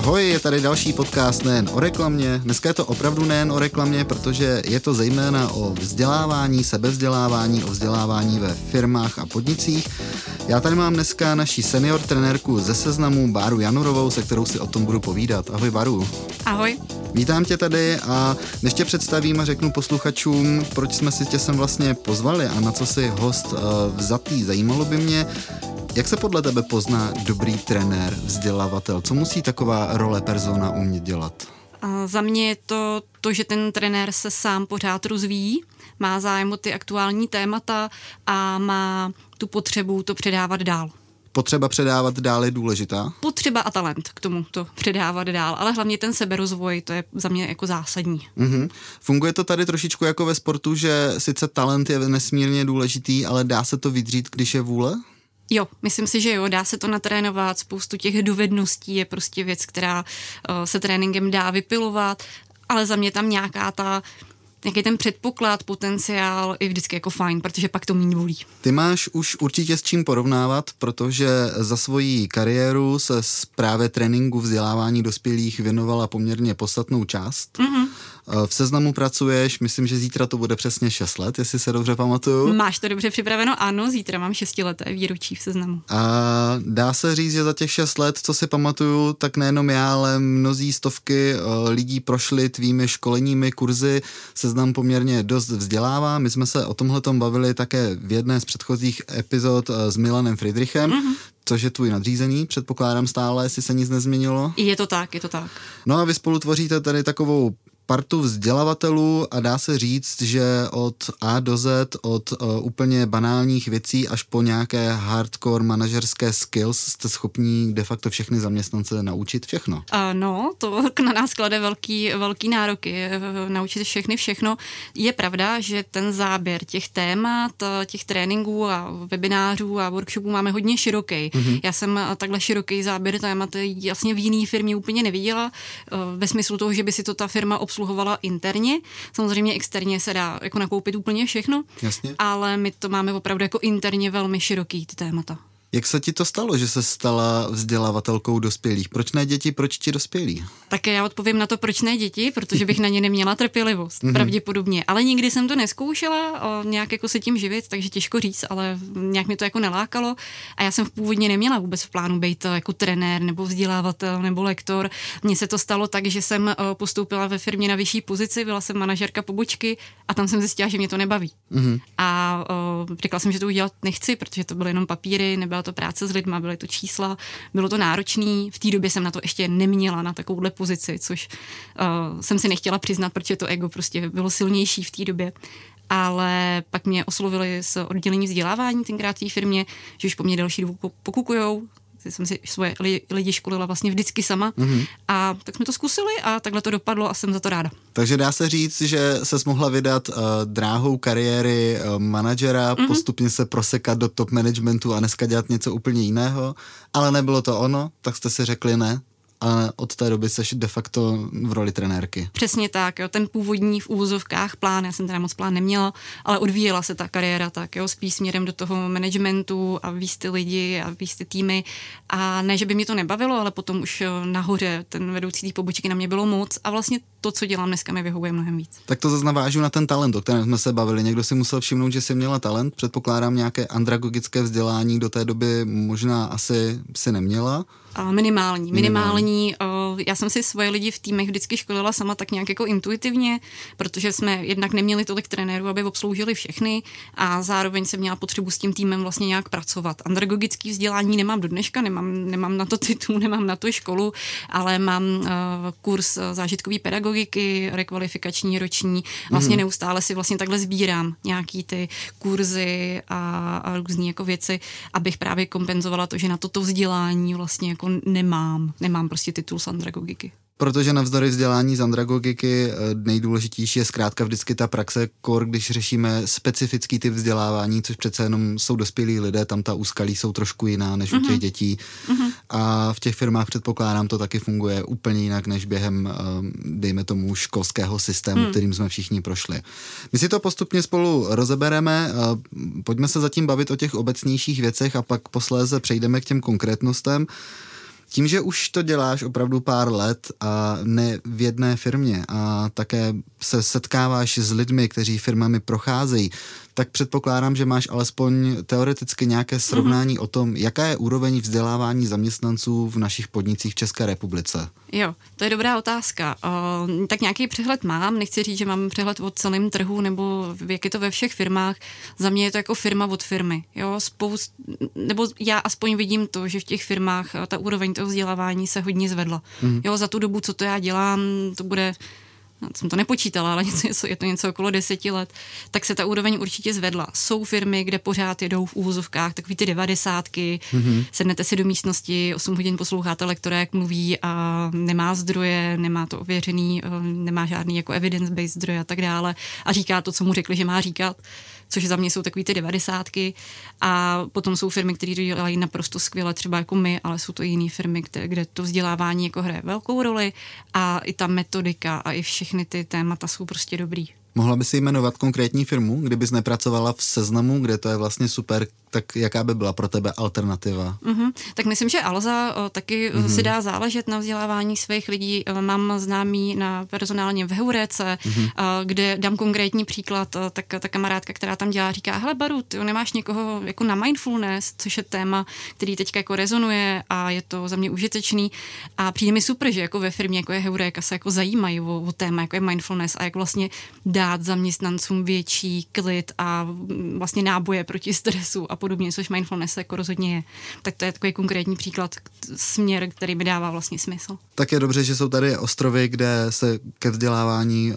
Ahoj, je tady další podcast nejen o reklamě. Dneska je to opravdu nejen o reklamě, protože je to zejména o vzdělávání, sebevzdělávání, o vzdělávání ve firmách a podnicích. Já tady mám dneska naši senior trenérku ze Seznamu Báru Janůrovou, se kterou si o tom budu povídat. Ahoj Báru. Ahoj. Vítám tě tady a než tě představím a řeknu posluchačům, proč jsme si tě sem vlastně pozvali a na co si host vzatý, zajímalo by mě, jak se podle tebe pozná dobrý trenér, vzdělavatel? Co musí taková role persona umět dělat? Za mě je to, že ten trenér se sám pořád rozvíjí, má zájem o ty aktuální témata a má tu potřebu to předávat dál. Potřeba předávat dál je důležitá? Potřeba a talent k tomu to předávat dál, ale hlavně ten seberozvoj, to je za mě jako zásadní. Mm-hmm. Funguje to tady trošičku jako ve sportu, že sice talent je nesmírně důležitý, ale dá se to vydřít, když je vůle? Jo, myslím si, že jo, dá se to natrénovat, spoustu těch dovedností je prostě věc, která se tréninkem dá vypilovat, ale za mě tam nějaký ten předpoklad, potenciál je vždycky jako fajn, protože pak to méně bolí. Ty máš už určitě s čím porovnávat, protože za svoji kariéru se právě tréninku vzdělávání dospělých věnovala poměrně podstatnou část. Mm-hmm. V Seznamu pracuješ, myslím, že zítra to bude přesně 6 let, jestli se dobře pamatuju. Máš to dobře připraveno, ano, zítra mám 6leté výročí v Seznamu. A dá se říct, že za těch 6 let, co si pamatuju, tak nejenom já, ale mnozí stovky lidí prošly tvými školeními, kurzy. Seznam poměrně dost vzdělává. My jsme se o tomhletom bavili také v jedné z předchozích epizod s Milanem Friedrichem, mm-hmm. což je tvůj nadřízený, předpokládám stále, jestli se nic nezměnilo. Je to tak. No a vy spolu tvoříte tady takovou partu vzdělavatelů a dá se říct, že od A do Z, od úplně banálních věcí až po nějaké hardcore manažerské skills jste schopní de facto všechny zaměstnance naučit všechno. No, to na nás klade velký nároky, naučit všechno. Je pravda, že ten záběr těch témat, těch tréninků a webinářů a workshopů máme hodně široký. Mm-hmm. Já jsem takhle široký záběr témat jasně v jiný firmě úplně neviděla, ve smyslu toho, že by si to ta firma obsluhovala interně. Samozřejmě externě se dá jako nakoupit úplně všechno, jasně. Ale my to máme opravdu jako interně velmi široký ty témata. Jak se ti to stalo, že se stala vzdělavatelkou dospělých? Proč ne děti, proč ti dospělí? Tak já odpovím na to, proč ne děti, protože bych na ně neměla trpělivost, pravděpodobně. Ale nikdy jsem to neskoušela, nějak jako se tím živit, takže těžko říct, ale nějak mě to jako nelákalo. A já jsem původně neměla vůbec v plánu být jako trenér nebo vzdělávatel nebo lektor. Mně se to stalo tak, že jsem postoupila ve firmě na vyšší pozici, byla jsem manažerka pobočky a tam jsem zjistila, že mě to nebaví. A řekla jsem, že to udělat nechci, protože to byly jenom papíry, byla to práce s lidma, byly to čísla, bylo to náročný. V té době jsem na to ještě neměla na takovouhle pozici, což jsem si nechtěla přiznat, protože to ego prostě bylo silnější v té době. Ale pak mě oslovili z oddělení vzdělávání tenkrát v té firmě, že už po mně další dobu pokukujou. Jsem si svoje lidi školila vlastně vždycky sama a tak jsme to zkusili a takhle to dopadlo a jsem za to ráda. Takže dá se říct, že ses mohla vydat dráhou kariéry manažera, postupně se prosekat do top managementu a dneska dělat něco úplně jiného, ale nebylo to ono, tak jste si řekli ne. A od té doby seš de facto v roli trenérky. Přesně tak, jo, ten původní v úvozovkách plán, já jsem teda moc plán neměla, ale odvíjela se ta kariéra tak, jo, spíš směrem do toho managementu a víc ty lidi a víc ty týmy a ne, že by mě to nebavilo, ale potom už nahoře ten vedoucí tý pobočky na mě bylo moc a vlastně to, co dělám dneska, mi vyhovuje mnohem víc. Tak to zase navážu na ten talent, o kterém jsme se bavili. Někdo si musel všimnout, že jsi měla talent, předpokládám nějaké andragogické vzdělání do té doby možná asi si neměla. Minimální. Já jsem si svoje lidi v týmech vždycky školila sama tak nějak jako intuitivně, protože jsme jednak neměli tolik trenérů, aby obsloužili všechny a zároveň jsem měla potřebu s tím týmem vlastně nějak pracovat. Andragogické vzdělání nemám do dneška, nemám na to titul, nemám na to školu, ale mám kurz zážitkové pedagogiky, rekvalifikační roční. Vlastně neustále si vlastně takhle sbírám nějaký ty kurzy a různý jako věci, abych právě kompenzovala to, že na toto vzdělání vlastně jako nemám prostě titul z andragogiky. Protože navzdory vzdělání z andragogiky nejdůležitější je zkrátka vždycky ta praxe kor, když řešíme specifický typ vzdělávání, což přece jenom jsou dospělí lidé, tam ta úskalí jsou trošku jiná než u těch dětí. A v těch firmách předpokládám to taky funguje úplně jinak než během, dejme tomu, školského systému, kterým jsme všichni prošli. My si to postupně spolu rozebereme, pojďme se zatím bavit o těch obecnějších věcech a pak posléze přejdeme k těm konkrétnostem. Tím, že už to děláš opravdu pár let a ne v jedné firmě a také se setkáváš s lidmi, kteří firmami procházejí, tak předpokládám, že máš alespoň teoreticky nějaké srovnání o tom, jaká je úroveň vzdělávání zaměstnanců v našich podnicích v České republice. Jo, to je dobrá otázka. Tak nějaký přehled mám, nechci říct, že mám přehled o celém trhu nebo jak je to ve všech firmách. Za mě je to jako firma od firmy. Jo, nebo já aspoň vidím to, že v těch firmách ta úroveň toho vzdělávání se hodně zvedla. Jo, za tu dobu, co to já dělám, to bude... jsem to nepočítala, ale je to něco okolo 10 let, tak se ta úroveň určitě zvedla. Jsou firmy, kde pořád jedou v úvozovkách takový ty 90, sednete si do místnosti, 8 hodin posloucháte lektora, jak mluví a nemá zdroje, nemá to ověřený, nemá žádný jako evidence-based zdroje a tak dále a říká to, co mu řekli, že má říkat, což za mě jsou takový ty 90. A potom jsou firmy, které to dělají naprosto skvěle, třeba jako my, ale jsou to jiné firmy, kde to vzdělávání jako hraje velkou roli a i ta metodika a i všechny ty témata jsou prostě dobrý. Mohla by si jmenovat konkrétní firmu, kdybys nepracovala v Seznamu, kde to je vlastně super, tak jaká by byla pro tebe alternativa? Tak myslím, že Alza taky si dá záležet na vzdělávání svých lidí. Mám známý na personálně v Heurece, kde dám konkrétní příklad, tak ta kamarádka, která tam dělá, říká, hele Baru, ty nemáš někoho jako na mindfulness, což je téma, který teďka jako rezonuje a je to za mě užitečný a přijde mi super, že jako ve firmě jako je Heureka se jako zajímají o téma, jako je mindfulness a jak vlastně dát zaměstnancům větší klid a vlastně náboje proti stresu a podobně, což mindfulness jako rozhodně je. Tak to je takový konkrétní příklad, směr, který mi dává vlastně smysl. Tak je dobře, že jsou tady ostrovy, kde se ke vzdělávání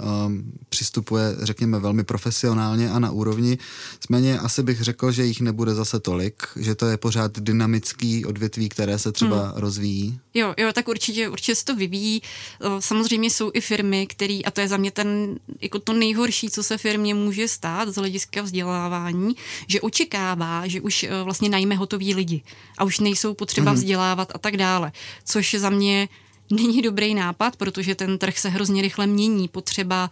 přistupuje, řekněme, velmi profesionálně a na úrovni. Nicméně asi bych řekl, že jich nebude zase tolik, že to je pořád dynamický odvětví, které se třeba rozvíjí. Jo, tak určitě se to vyvíjí. Samozřejmě jsou i firmy, které, a to je za mě ten, jako to nejhorší, co se firmě může stát z hlediska vzdělávání, že očekává, že už vlastně najme hotoví lidi a už nejsou potřeba vzdělávat a tak dále, což za mě není dobrý nápad, protože ten trh se hrozně rychle mění, potřeba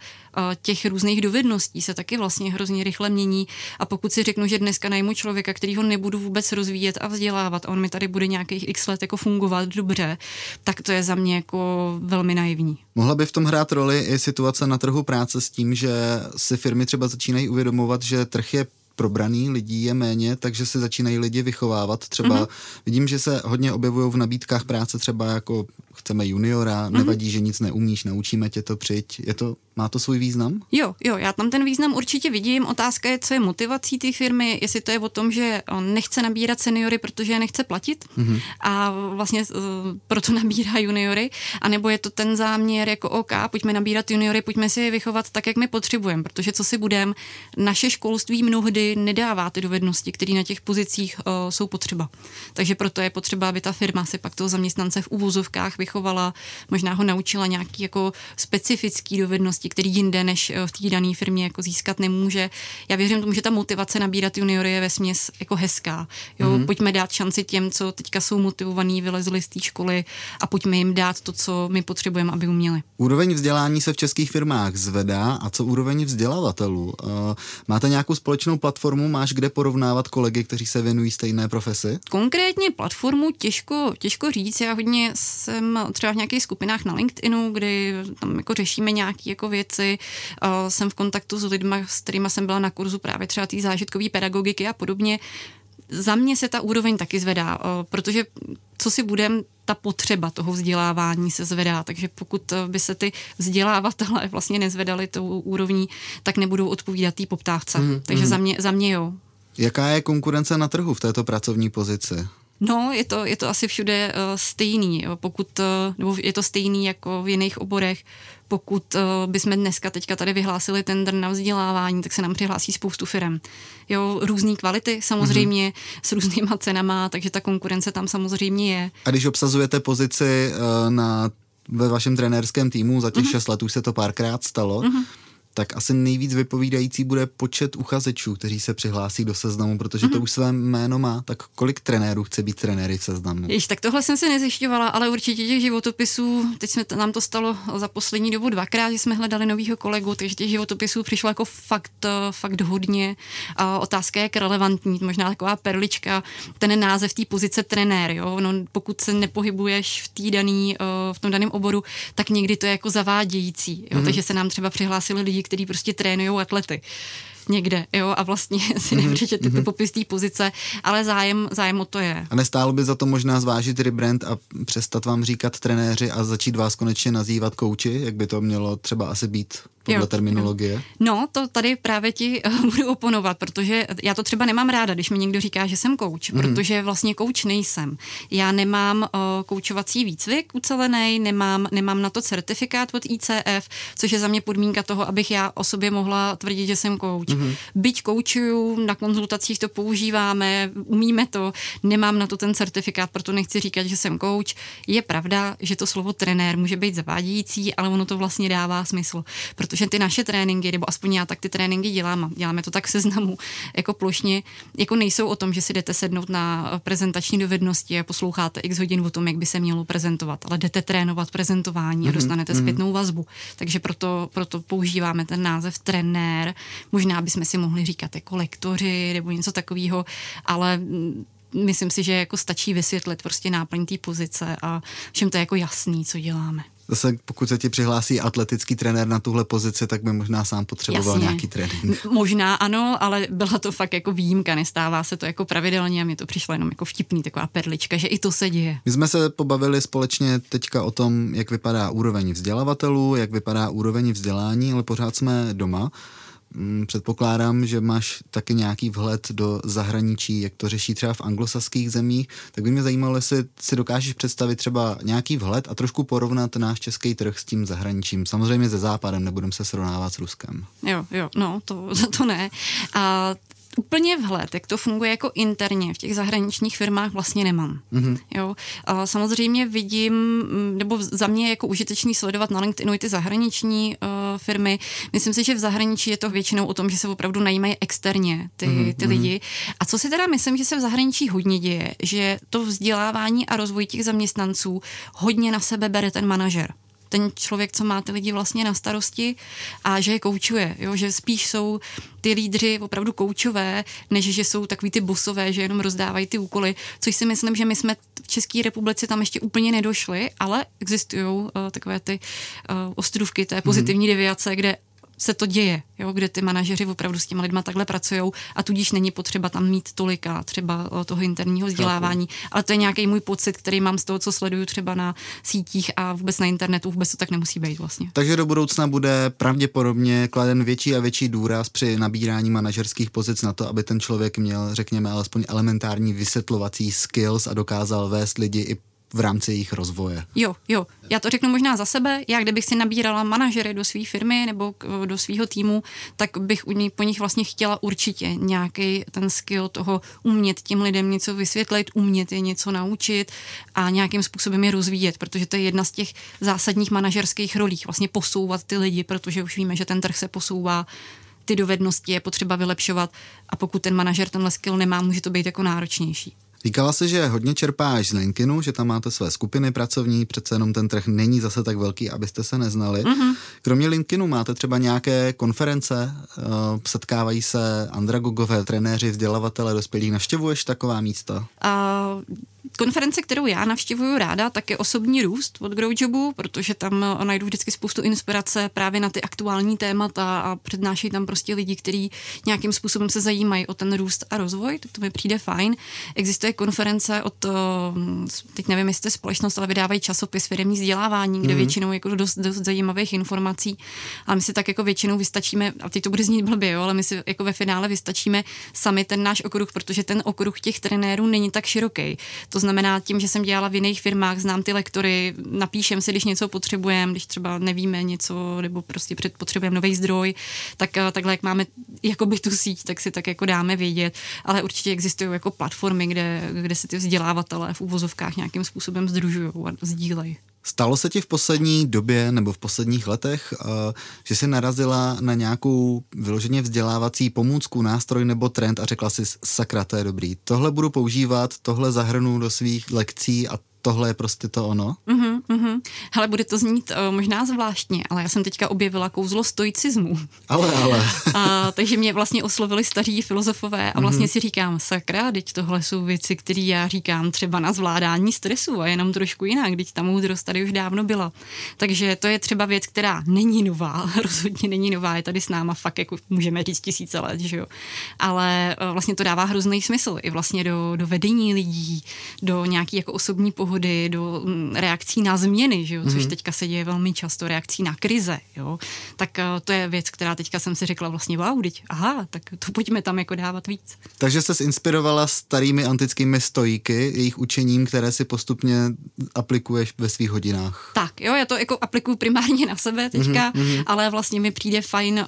těch různých dovedností se taky vlastně hrozně rychle mění a pokud si řeknu, že dneska najmu člověka, kterýho nebudu vůbec rozvíjet a vzdělávat a on mi tady bude nějakých x let jako fungovat dobře, tak to je za mě jako velmi naivní. Mohla by v tom hrát roli i situace na trhu práce s tím, že si firmy třeba začínají uvědomovat, že trh je probraný, lidí je méně, takže se začínají lidi vychovávat. Třeba vidím, že se hodně objevují v nabídkách práce třeba jako chceme juniora, nevadí, že nic neumíš, naučíme tě to, přijď. Má to svůj význam? Jo, já tam ten význam určitě vidím. Otázka je, co je motivací té firmy, jestli to je o tom, že on nechce nabírat seniory, protože je nechce platit a vlastně proto nabírá juniory, anebo je to ten záměr jako OK, pojďme nabírat juniory, pojďme si je vychovat tak, jak my potřebujeme, protože co si budeme, naše školství mnohdy nedává ty dovednosti, které na těch pozicích jsou potřeba. Takže proto je potřeba, aby ta firma si pak toho zaměstnance v uvozovkách vychovala, možná ho naučila nějaký jako specifický dovednosti, který jinde než v té dané firmě jako získat nemůže. Já věřím tomu, že ta motivace nabírat juniory je vesměs jako hezká. Jo, pojďme dát šanci těm, co teďka jsou motivovaní, vylezli z té školy a pojďme jim dát to, co my potřebujeme, aby uměli. Úroveň vzdělání se v českých firmách zvedá a co úroveň vzdělavatelů? Máte nějakou společnou platformu? Máš kde porovnávat kolegy, kteří se věnují stejné profesi? Konkrétně platformu těžko říct. Já hodně jsem třeba v nějakých skupinách na LinkedInu, kdy tam jako řešíme nějaký jako věci. Jsem v kontaktu s lidmi, s kterými jsem byla na kurzu právě třeba té zážitkové pedagogiky a podobně. Za mě se ta úroveň taky zvedá, protože co si budem, ta potřeba toho vzdělávání se zvedá, takže pokud by se ty vzdělávatelé vlastně nezvedali tou úrovní, tak nebudou odpovídat té poptávce. Takže za mě jo. Jaká je konkurence na trhu v této pracovní pozici? No, je to asi všude stejný, jo, nebo je to stejný jako v jiných oborech. Pokud bychom dneska teďka tady vyhlásili tendr na vzdělávání, tak se nám přihlásí spoustu firem. Jo, různý kvality samozřejmě, s různýma cenama, takže ta konkurence tam samozřejmě je. A když obsazujete pozici ve vašem trenérském týmu, za těch 6 let už se to párkrát stalo, tak asi nejvíc vypovídající bude počet uchazečů, kteří se přihlásí do Seznamu, protože to už své jméno má. Tak kolik trenérů chce být trenéry v Seznamu? Tak tohle jsem se nezjišťovala, ale určitě těch životopisů, teď jsme nám to stalo za poslední dobu dvakrát, že jsme hledali novýho kolegu, takže těch životopisů přišlo jako fakt hodně. A otázka je relevantní, možná taková perlička, ten název té pozice trenér, jo? No, pokud se nepohybuješ v tom daném oboru, tak někdy to je jako zavádějící, jo? Takže se nám třeba přihlásili lidi, kteří prostě trénujou atlety někde, jo, a vlastně si nepřečete to popis té pozice, ale zájem o to je. A nestálo by za to možná zvážit rebrand a přestat vám říkat trenéři a začít vás konečně nazývat kouči, jak by to mělo třeba asi být podle terminologie? Jo. No, to tady právě ti budu oponovat, protože já to třeba nemám ráda, když mi někdo říká, že jsem kouč, protože vlastně kouč nejsem. Já nemám koučovací výcvik ucelený, nemám na to certifikát od ICF, což je za mě podmínka toho, abych já o sobě mohla tvrdit, že jsem kouč. Byť koučuju, na konzultacích to používáme, umíme to, nemám na to ten certifikát, proto nechci říkat, že jsem kouč. Je pravda, že to slovo trenér může být zavádějící, ale ono to vlastně dává smysl, protože ty naše tréninky, nebo aspoň já tak ty tréninky děláme to tak v Seznamu, jako plošně, jako nejsou o tom, že si jdete sednout na prezentační dovednosti a posloucháte x hodin o tom, jak by se mělo prezentovat, ale jdete trénovat prezentování a dostanete zpětnou vazbu. Takže proto používáme ten název trenér. Možná bychom si mohli říkat jako lektoři nebo něco takového, ale myslím si, že jako stačí vysvětlit prostě náplň té pozice a všem to je jako jasný, co děláme. Zase pokud se ti přihlásí atletický trenér na tuhle pozici, tak by možná sám potřeboval nějaký trénink. Možná ano, ale byla to fakt jako výjimka, nestává se to jako pravidelně a mně to přišlo jenom jako vtipný, taková perlička, že i to se děje. My jsme se pobavili společně teďka o tom, jak vypadá úroveň vzdělavatelů, jak vypadá úroveň vzdělání, ale pořád jsme doma. Předpokládám, že máš taky nějaký vhled do zahraničí, jak to řeší třeba v anglosaských zemích, tak by mě zajímalo, jestli si dokážeš představit třeba nějaký vhled a trošku porovnat náš český trh s tím zahraničím. Samozřejmě se Západem, nebudeme se srovnávat s Ruskem. Jo, no, to ne. A úplně vhled, jak to funguje jako interně v těch zahraničních firmách, vlastně nemám. Jo? A samozřejmě vidím, nebo za mě je jako užitečný sledovat na LinkedInu i ty zahraniční firmy. Myslím si, že v zahraničí je to většinou o tom, že se opravdu najímají externě ty lidi. A co si teda myslím, že se v zahraničí hodně děje, že to vzdělávání a rozvoj těch zaměstnanců hodně na sebe bere ten manažer. Ten člověk, co má ty lidi vlastně na starosti a že je koučuje, jo? Že spíš jsou ty lídři opravdu koučové, než že jsou takový ty bosové, že jenom rozdávají ty úkoly, což si myslím, že my jsme v České republice tam ještě úplně nedošli, ale existují takové ty ostrůvky té pozitivní deviace, kde se to děje, jo? Kde ty manažeři opravdu s těma lidma takhle pracujou a tudíž není potřeba tam mít tolika třeba toho interního vzdělávání, ale to je nějaký můj pocit, který mám z toho, co sleduju třeba na sítích a vůbec na internetu, vůbec to tak nemusí být vlastně. Takže do budoucna bude pravděpodobně kladen větší a větší důraz při nabírání manažerských pozic na to, aby ten člověk měl, řekněme, alespoň elementární vysvětlovací skills a dokázal vést lidi i v rámci jejich rozvoje. Jo. Já to řeknu možná za sebe. Já kdybych si nabírala manažery do své firmy nebo do svého týmu, tak bych po nich vlastně chtěla určitě nějaký ten skill toho umět těm lidem něco vysvětlit, umět je něco naučit a nějakým způsobem je rozvíjet, protože to je jedna z těch zásadních manažerských rolí, vlastně posouvat ty lidi, protože už víme, že ten trh se posouvá, ty dovednosti je potřeba vylepšovat a pokud ten manažer tenhle skill nemá, může to být jako náročnější. Říkala jsi, že hodně čerpáš z LinkedInu, že tam máte své skupiny pracovní, přece jenom ten trh není zase tak velký, abyste se neznali. Kromě LinkedInu máte třeba nějaké konference, setkávají se andragogové, trenéři, vzdělavatele, dospělí, navštěvuješ taková místa? Konference, kterou já navštěvuju ráda, tak je Osobní růst od Growjobu, protože tam najdu vždycky spoustu inspirace právě na ty aktuální témata a přednášejí tam prostě lidi, kteří nějakým způsobem se zajímají o ten růst a rozvoj, tak to mi přijde fajn. Existuje konference od, teď nevím, jestli to je společnost, ale vydávají časopis Firemní vzdělávání, kde většinou jako dost zajímavých informací, ale my si tak jako většinou vystačíme, a teď to bude znít blbě, jo, ale my si jako ve finále vystačíme sami ten náš okruh, protože ten okruh těch trenérů není tak široký. To znamená tím, že jsem dělala v jiných firmách, znám ty lektory, napíšem si, když něco potřebujeme, když třeba nevíme něco, nebo prostě potřebujeme nový zdroj, tak takhle, jak máme jakoby tu síť, tak si tak jako dáme vědět, ale určitě existují jako platformy, kde kde se ty vzdělávatelé v uvozovkách nějakým způsobem sdružují a sdílejí. Stalo se ti v poslední době nebo v posledních letech, že jsi narazila na nějakou vyloženě vzdělávací pomůcku, nástroj nebo trend a řekla jsi, sakra, to je dobrý, tohle budu používat, tohle zahrnu do svých lekcí a tohle je prostě to ono? Hele, bude to znít možná zvláštně, ale já jsem teďka objevila kouzlo stoicismu. Ale. Takže mě vlastně oslovili staří filozofové a vlastně si říkám, sakra, teď tohle jsou věci, které já říkám třeba na zvládání stresu a jenom trošku jinak, teď ta moudrost tady už dávno byla. Takže to je třeba věc, která není nová, rozhodně není nová, je tady s náma fakt, jako můžeme říct, tisíce let, že jo. Ale vlastně to dává hrozný smysl i vlastně do vedení lidí, do nějaký jako osobní pohody, do reakcí na změny, že jo, což teďka se děje velmi často, reakcí na krize, jo, tak to je věc, která teďka jsem si řekla vlastně wow, teď, aha, tak to pojďme tam jako dávat víc. Takže se inspirovala starými antickými stojíky, jejich učením, které si postupně aplikuješ ve svých hodinách. Tak, jo, já to jako aplikuju primárně na sebe teďka, ale vlastně mi přijde fajn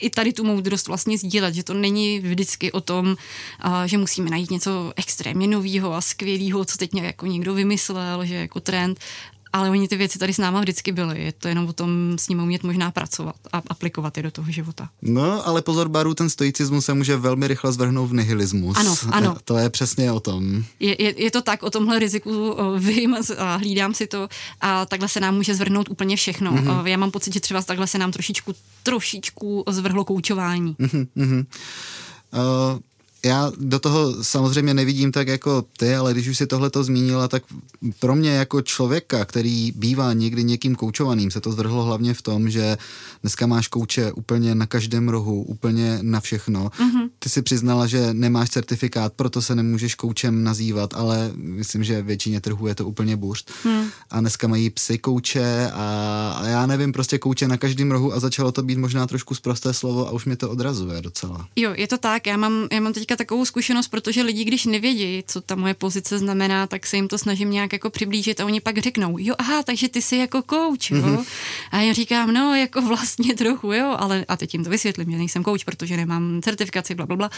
i tady tu moudrost vlastně sdílet, že to není vždycky o tom, že musíme najít něco extrémně novýho a skvělýho, co teď jako někdo vymyslel, že jako trend, ale oni ty věci tady s náma vždycky byly. Je to jenom o tom s nimi umět možná pracovat a aplikovat je do toho života. No, ale pozor, Báru, ten stoicismus se může velmi rychle zvrhnout v nihilismus. Ano. To je přesně o tom. Je to tak, o tomhle riziku vím a hlídám si to a takhle se nám může zvrhnout úplně všechno. Já mám pocit, že třeba takhle se nám trošičku zvrhlo koučování. Já do toho samozřejmě nevidím tak jako ty, ale když už si tohleto zmínila, tak pro mě jako člověka, který bývá někdy někým koučovaným, se to zvrhlo hlavně v tom, že dneska máš kouče úplně na každém rohu, úplně na všechno. Ty si přiznala, že nemáš certifikát, proto se nemůžeš koučem nazývat, ale myslím, že většině trhů je to úplně burst. A dneska mají psy kouče a já nevím, prostě kouče na každém rohu a začalo to být možná trošku sprosté slovo a už mě to odrazuje docela. Jo, je to tak, já mám teďka takovou zkušenost, protože lidi, když nevědí, co ta moje pozice znamená, tak se jim to snažím nějak jako přiblížit a oni pak řeknou, jo, aha, takže ty jsi jako coach, jo? A já říkám, no, jako vlastně trochu, jo, ale a teď jim to vysvětlím, že nejsem coach, protože nemám certifikaci, blablabla,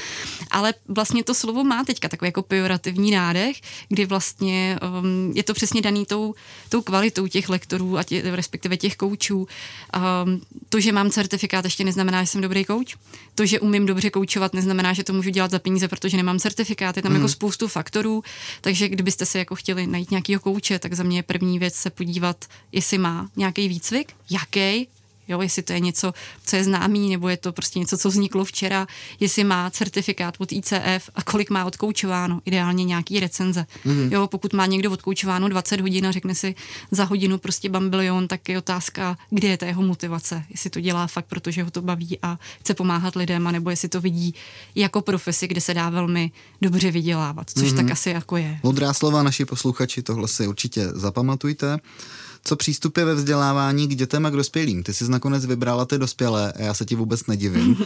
ale vlastně to slovo má teďka takový jako pejorativní nádech, kdy vlastně je to přesně daný tou kvalitou těch lektorů a respektive těch coachů. To, že mám certifikát, ještě neznamená, že jsem dobrý coach. To, že umím dobře koučovat, neznamená, že to můžu dělat za peníze, protože nemám certifikát, je tam jako spoustu faktorů, takže kdybyste se jako chtěli najít nějakýho kouče, tak za mě je první věc se podívat, jestli má nějaký výcvik, jaký, jo, jestli to je něco, co je známý, nebo je to prostě něco, co vzniklo včera, jestli má certifikát od ICF a kolik má odkoučováno, ideálně nějaký recenze. Jo, pokud má někdo odkoučováno 20 hodin a řekne si za hodinu prostě bambilion, tak je otázka, kde je ta jeho motivace, jestli to dělá fakt, protože ho to baví a chce pomáhat lidem, anebo jestli to vidí jako profesi, kde se dá velmi dobře vydělávat, což tak asi jako je. Modrá slova, naši posluchači, tohle si určitě zapamatujte. Co přístupy ve vzdělávání k dětem a k dospělým? Ty jsi nakonec vybrala ty dospělé a já se ti vůbec nedivím,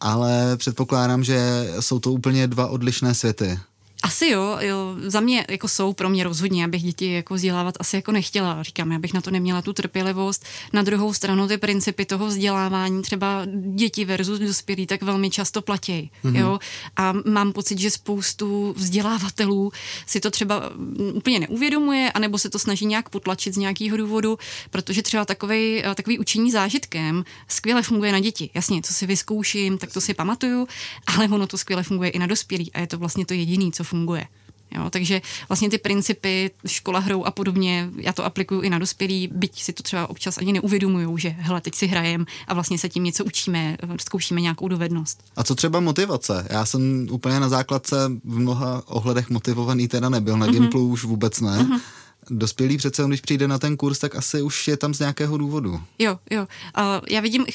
ale předpokládám, že jsou to úplně dva odlišné světy. Asi jo, za mě jako jsou pro mě rozhodně, abych děti jako vzdělávat asi jako nechtěla, říkám, já bych na to neměla tu trpělivost. Na druhou stranu ty principy toho vzdělávání, třeba děti versus dospělí, tak velmi často platí, jo. A mám pocit, že spoustu vzdělávatelů si to třeba úplně neuvědomuje, anebo se to snaží nějak potlačit z nějakého důvodu, protože třeba takový učení zážitkem skvěle funguje na děti. Jasně, co si vyzkouším, tak to si pamatuju, ale ono to skvěle funguje i na dospělí a je to vlastně to jediný, co funguje. Jo, takže vlastně ty principy škola hrou a podobně, já to aplikuju i na dospělí, byť si to třeba občas ani neuvědomujou, že hele, teď si hrajem a vlastně se tím něco učíme, zkoušíme nějakou dovednost. A co třeba motivace? Já jsem úplně na základce v mnoha ohledech motivovaný teda nebyl, na Gimplu už vůbec ne. Dospělý přece, když přijde na ten kurz, tak asi už je tam z nějakého důvodu. Jo. Já vidím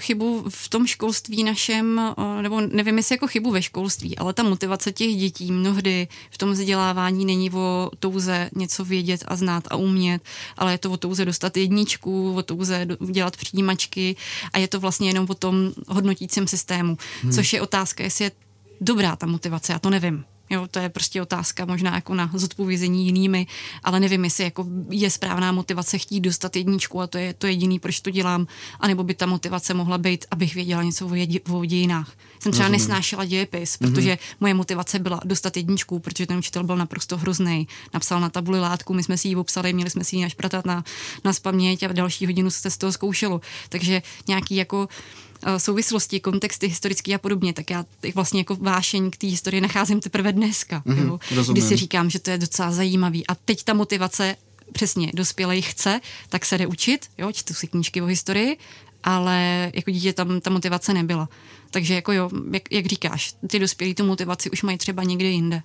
chybu v tom školství našem, nebo nevím, jestli jako chybu ve školství, ale ta motivace těch dětí mnohdy v tom vzdělávání není o touze něco vědět a znát a umět, ale je to o touze dostat jedničku, o touze dělat přijímačky a je to vlastně jenom o tom hodnotícím systému, což je otázka, jestli je dobrá ta motivace, já to nevím. Jo, to je prostě otázka možná jako na zodpovězení jinými, ale nevím, jestli jako je správná motivace chtít dostat jedničku a to je to jediný, proč to dělám, anebo by ta motivace mohla být, abych věděla něco o dějinách. Jsem třeba nesnášela dějepis, protože moje motivace byla dostat jedničku, protože ten učitel byl naprosto hrozný. Napsal na tabuli látku, my jsme si ji opsali, měli jsme si ji našpratat na spaměť a další hodinu se z toho zkoušelo. Takže nějaký jako souvislosti, kontexty historické a podobně, tak já vlastně jako vášeň k té historii nacházím teprve dneska, kdy si říkám, že to je docela zajímavý. A teď ta motivace, přesně, dospělej chce, tak se jde učit, jo, čtu si knížky o historii, ale jako dítě tam ta motivace nebyla. Takže jako jo, jak říkáš, ty dospělí tu motivaci už mají třeba někde jinde.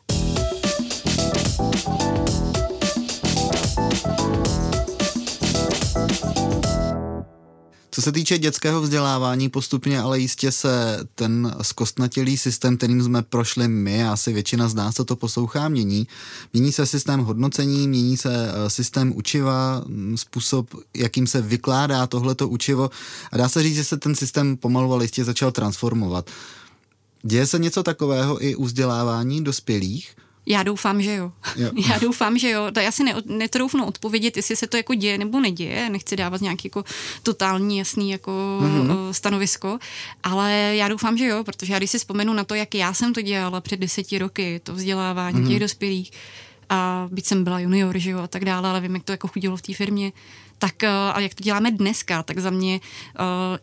Co se týče dětského vzdělávání, postupně ale jistě se ten zkostnatělý systém, kterým jsme prošli my, asi většina z nás, co to poslouchá, mění. Mění se systém hodnocení, mění se systém učiva, způsob, jakým se vykládá tohleto učivo a dá se říct, že se ten systém pomalu ale jistě začal transformovat. Děje se něco takového i u vzdělávání dospělých? Já doufám, že jo. Já doufám, že jo. Já si netroufnu odpovědět, jestli se to jako děje nebo neděje. Nechci dávat nějaký jako totální jasný jako stanovisko, ale já doufám, že jo, protože já když si vzpomenu na to, jak já jsem to dělala před 10 roky, to vzdělávání těch dospělých, a byť jsem byla junior, že jo, a tak dále, ale vím, jak to jako chudilo v té firmě, tak a jak to děláme dneska, tak za mě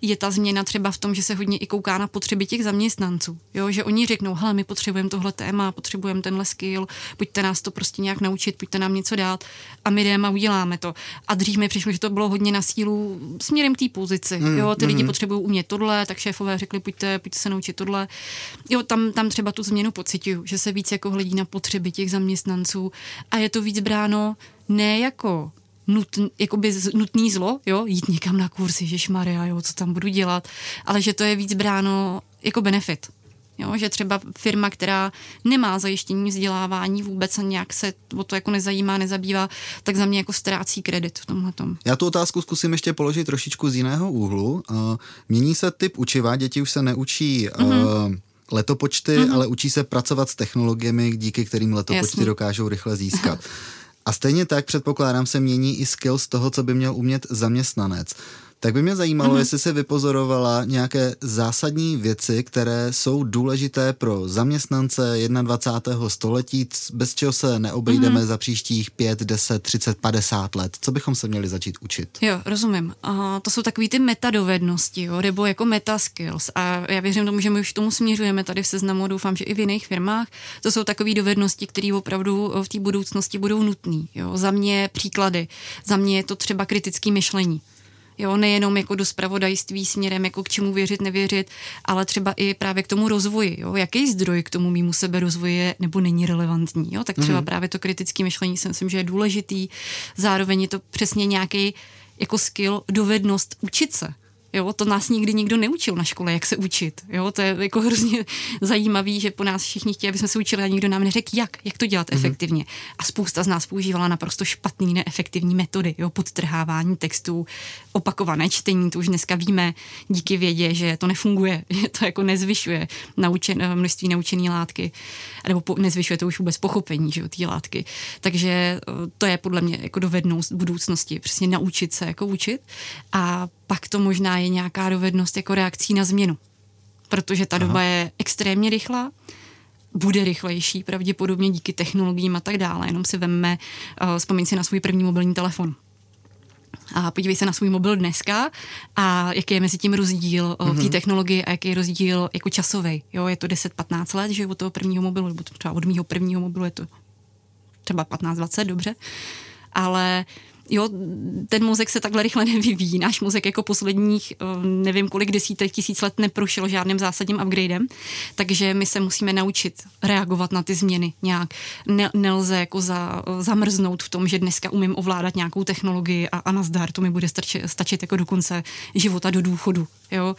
je ta změna třeba v tom, že se hodně i kouká na potřeby těch zaměstnanců, jo, že oni řeknou, hele, my potřebujeme tohle téma, potřebujeme tenhle skill, pojďte nás to prostě nějak naučit, pojďte nám něco dát a my jdeme a uděláme to. A dřív mi přišlo, že to bylo hodně na sílu směrem k té pozici, jo, ty lidi potřebují umět tohle, tak šéfové řekli, pojďte se naučit tohle. Jo, tam třeba tu změnu pociťuju, že se víc jako hledí na potřeby těch zaměstnanců a je to víc bráno ne jako nutný zlo, jo, jít někam na kurz, ježišmarja, jo, co tam budu dělat, ale že to je víc bráno jako benefit, jo, že třeba firma, která nemá zajištění vzdělávání vůbec a nějak se o to jako nezajímá, nezabývá, tak za mě jako ztrácí kredit v tomhletom. Já tu otázku zkusím ještě položit trošičku z jiného úhlu. Mění se typ učiva, děti už se neučí letopočty, ale učí se pracovat s technologiemi, díky kterým letopočty dokážou rychle získat. A stejně tak, předpokládám, se mění i skills toho, co by měl umět zaměstnanec. Tak by mě zajímalo, jestli se vypozorovala nějaké zásadní věci, které jsou důležité pro zaměstnance 21. století, bez čeho se neobejdeme za příštích 5, 10, 30, 50 let. Co bychom se měli začít učit? Jo, rozumím. To jsou takový ty metadovednosti, jo, nebo jako meta skills. A já věřím tomu, že my už tomu směřujeme tady v Seznamu, doufám, že i v jiných firmách. To jsou takové dovednosti, které opravdu v té budoucnosti budou nutné. Za mě příklady. Za mě je to třeba kritické myšlení. Jo, nejenom jako do zpravodajství směrem, jako k čemu věřit, nevěřit, ale třeba i právě k tomu rozvoji. Jo. Jaký zdroj k tomu mýmu seberozvoji je nebo není relevantní. Jo. Tak třeba právě to kritické myšlení si myslím, že je důležitý. Zároveň je to přesně nějaký jako skill, dovednost učit se. Jo, to nás nikdy nikdo neučil na škole, jak se učit. Jo, to je jako hrozně zajímavý, že po nás všichni chtějí, aby jsme se učili a nikdo nám neřekl, jak to dělat efektivně. A spousta z nás používala naprosto špatný, neefektivní metody, jo, podtrhávání textů, opakované čtení, to už dneska víme díky vědě, že to nefunguje, že to jako nezvyšuje množství naučené látky, nebo nezvyšuje to už vůbec pochopení, že té látky. Takže to je podle mě jako dovednost budoucnosti, přesně naučit se jako učit. A pak to možná je nějaká dovednost jako reakcí na změnu, protože ta doba je extrémně rychlá, bude rychlejší pravděpodobně díky technologiím a tak dále, jenom si vemme, vzpomeň si na svůj první mobilní telefon. A podívej se na svůj mobil dneska a jaký je mezi tím rozdíl v té technologii a jaký je rozdíl jako časovej. Jo, je to 10-15 let, že od toho prvního mobilu, nebo třeba od mýho prvního mobilu je to třeba 15-20, dobře, ale jo, ten mozek se takhle rychle nevyvíjí. Náš mozek jako posledních, nevím kolik, 10 000 let neprošel žádným zásadním upgradem, takže my se musíme naučit reagovat na ty změny nějak. Nelze jako zamrznout v tom, že dneska umím ovládat nějakou technologii a nazdar, to mi bude stačit jako do konce života, do důchodu. Jo?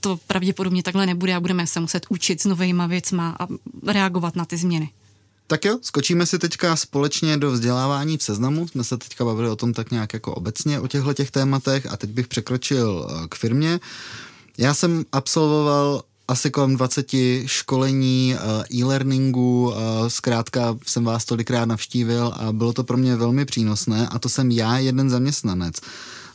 To pravděpodobně takhle nebude a budeme se muset učit s novejma věcma a reagovat na ty změny. Tak jo, skočíme si teďka společně do vzdělávání v Seznamu. Jsme se teďka bavili o tom tak nějak jako obecně, o těchto tématech, a teď bych překročil k firmě. Já jsem absolvoval asi kolem 20 školení, e-learningu, zkrátka jsem vás tolikrát navštívil a bylo to pro mě velmi přínosné a to jsem já jeden zaměstnanec.